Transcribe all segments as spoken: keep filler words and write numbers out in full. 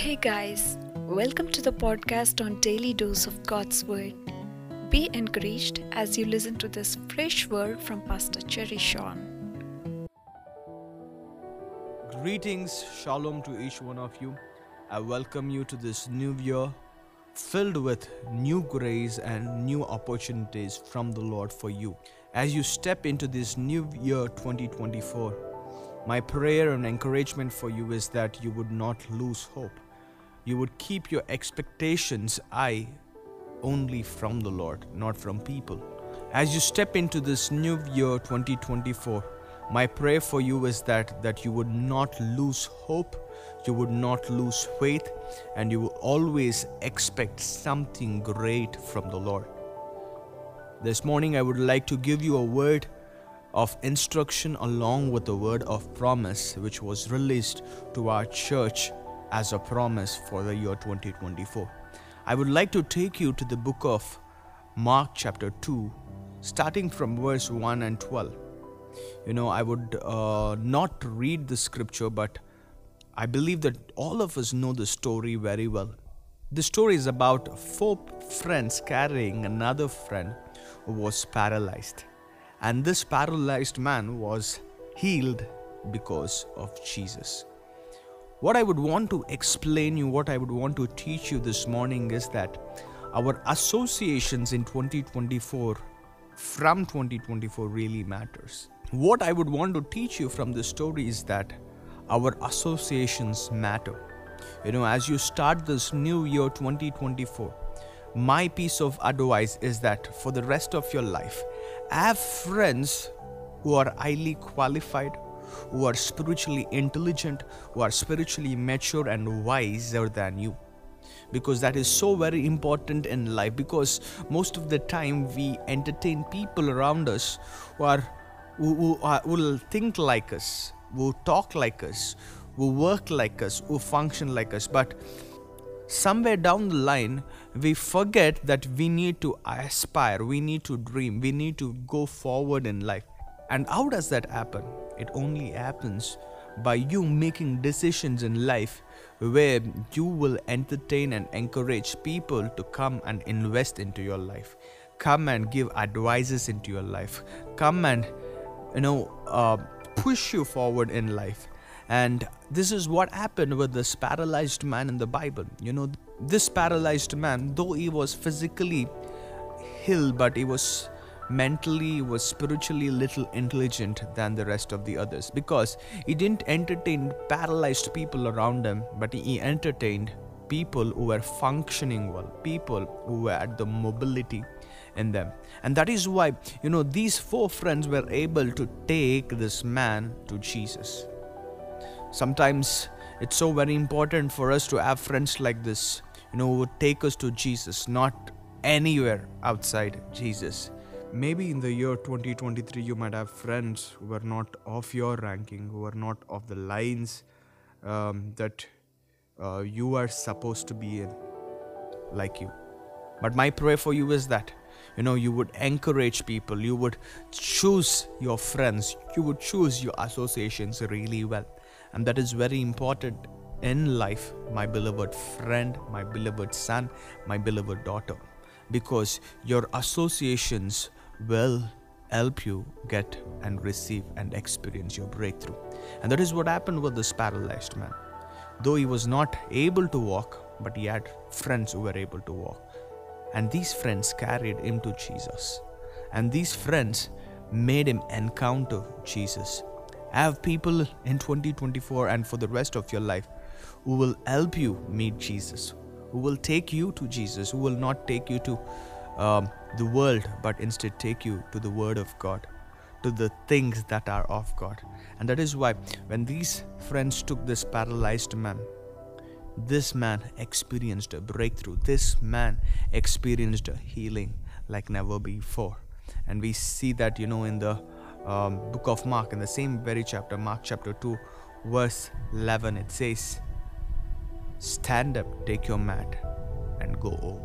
Hey guys, welcome to the podcast on Daily Dose of God's Word. Be encouraged as you listen to this fresh word from Pastor Cherry Sean. Greetings, shalom to each one of you. I welcome you to this new year filled with new grace and new opportunities from the Lord for you. As you step into this new year twenty twenty-four, my prayer and encouragement for you is that you would not lose hope. You would keep your expectations high only from the Lord, not from people. As you step into this new year twenty twenty-four, my prayer for you is that, that you would not lose hope, you would not lose faith, and you will always expect something great from the Lord. This morning, I would like to give you a word of instruction along with a word of promise which was released to our church as a promise for the year twenty twenty-four. I would like to take you to the book of Mark chapter two, starting from verse one and twelve. You know, I would uh, not read the scripture, but I believe that all of us know the story very well. The story is about four friends carrying another friend who was paralyzed. And this paralyzed man was healed because of Jesus. What I would want to explain you, what I would want to teach you this morning is that our associations in twenty twenty-four, from twenty twenty-four really matters. What I would want to teach you from this story is that our associations matter. You know, as you start this new year twenty twenty-four, my piece of advice is that for the rest of your life, have friends who are highly qualified, who are spiritually intelligent, who are spiritually mature and wiser than you. Because that is so very important in life, because most of the time we entertain people around us who are who, who are, who think like us, who talk like us, who work like us, who function like us. But somewhere down the line, we forget that we need to aspire, we need to dream, we need to go forward in life. And how does that happen? It only happens by you making decisions in life where you will entertain and encourage people to come and invest into your life, come and give advices into your life, come and, you know, uh, push you forward in life. And this is what happened with this paralyzed man in the Bible. You know, this paralyzed man, though he was physically healed, but he was mentally was spiritually little intelligent than the rest of the others, because he didn't entertain paralyzed people around him, but he entertained people who were functioning well, people who had the mobility in them. And that is why, you know, these four friends were able to take this man to Jesus. Sometimes it's so very important for us to have friends like this, you know, who would take us to Jesus, not anywhere outside Jesus. Maybe in the year twenty twenty-three, you might have friends who are not of your ranking, who are not of the lines um, that uh, you are supposed to be in, like you. But my prayer for you is that, you know, you would encourage people, you would choose your friends, you would choose your associations really well. And that is very important in life, my beloved friend, my beloved son, my beloved daughter, because your associations will help you get and receive and experience your breakthrough. And that is what happened with this paralyzed man. Though he was not able to walk, but he had friends who were able to walk. And these friends carried him to Jesus. And these friends made him encounter Jesus. Have people in twenty twenty-four and for the rest of your life who will help you meet Jesus, who will take you to Jesus, who will not take you to um, the world, but instead take you to the Word of God, to the things that are of God. And that is why when these friends took this paralyzed man, this man experienced a breakthrough. This man experienced a healing like never before. And we see that, you know, in the um, book of Mark, in the same very chapter, Mark chapter two, verse eleven, it says, "Stand up, take your mat, and go home."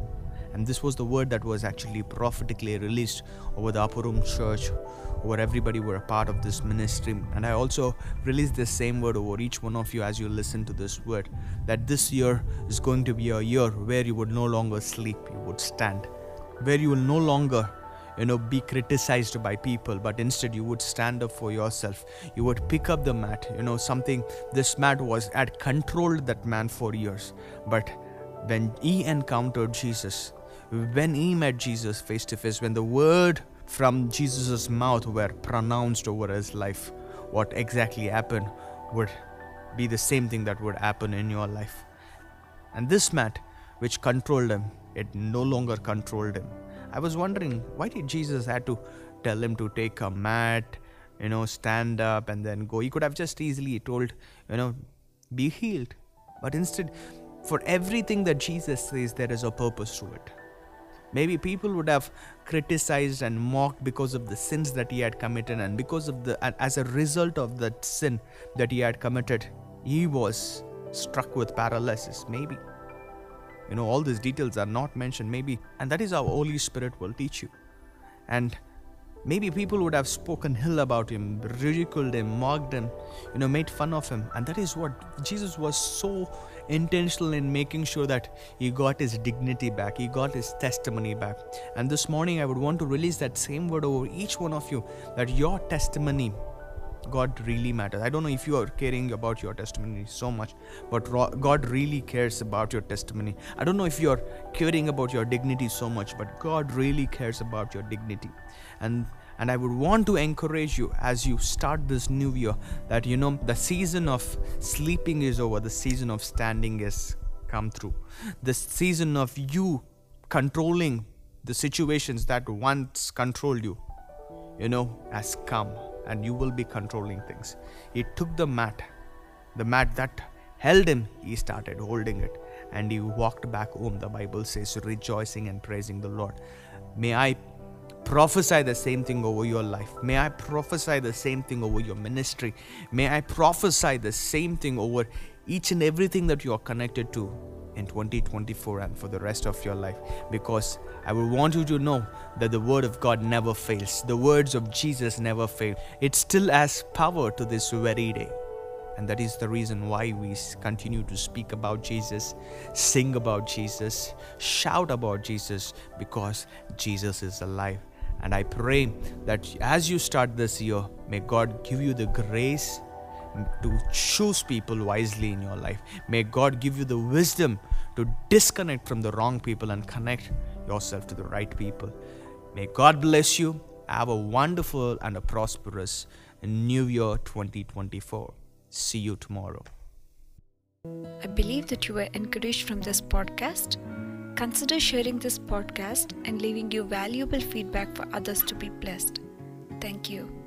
And this was the word that was actually prophetically released over the Upper Room Church, where everybody were a part of this ministry. And I also released this same word over each one of you as you listen to this word, that this year is going to be a year where you would no longer sleep, you would stand, where you will no longer you know, be criticized by people, but instead you would stand up for yourself. You would pick up the mat, you know, something, this mat was, had controlled that man for years. But when he encountered Jesus, when he met Jesus face to face, when the word from Jesus' mouth were pronounced over his life, what exactly happened would be the same thing that would happen in your life. And this mat, which controlled him, it no longer controlled him. I was wondering, why did Jesus had to tell him to take a mat, you know, stand up and then go? He could have just easily told, you know, be healed. But instead, for everything that Jesus says, there is a purpose to it. Maybe people would have criticized and mocked because of the sins that he had committed, and because of the, as a result of that sin that he had committed, he was struck with paralysis, maybe. You know, all these details are not mentioned, maybe, and that is how Holy Spirit will teach you. And maybe people would have spoken ill about him, ridiculed him, mocked him, you know, made fun of him. And that is what Jesus was so intentional in making sure that he got his dignity back, he got his testimony back. And this morning I would want to release that same word over each one of you, that your testimony, God really matters. I don't know if you are caring about your testimony so much, but God really cares about your testimony. I don't know if you are caring about your dignity so much, but God really cares about your dignity. And and I would want to encourage you as you start this new year that, you know, the season of sleeping is over. The season of standing has come through. The season of you controlling the situations that once controlled you, you know, has come. And you will be controlling things. He took the mat, the mat that held him, he started holding it, and he walked back home, the Bible says, rejoicing and praising the Lord. May I prophesy the same thing over your life. May I prophesy the same thing over your ministry. May I prophesy the same thing over each and everything that you are connected to in twenty twenty-four and for the rest of your life, because I would want you to know that the word of God never fails. The words of Jesus never fail. It still has power to this very day. And that is the reason why we continue to speak about Jesus, sing about Jesus, shout about Jesus, because Jesus is alive. And I pray that as you start this year, may God give you the grace to choose people wisely in your life. May God give you the wisdom to disconnect from the wrong people and connect yourself to the right people. May God bless you. Have a wonderful and a prosperous New Year twenty twenty-four. See you tomorrow. I believe that you were encouraged from this podcast. Consider sharing this podcast and leaving you valuable feedback for others to be blessed. Thank you.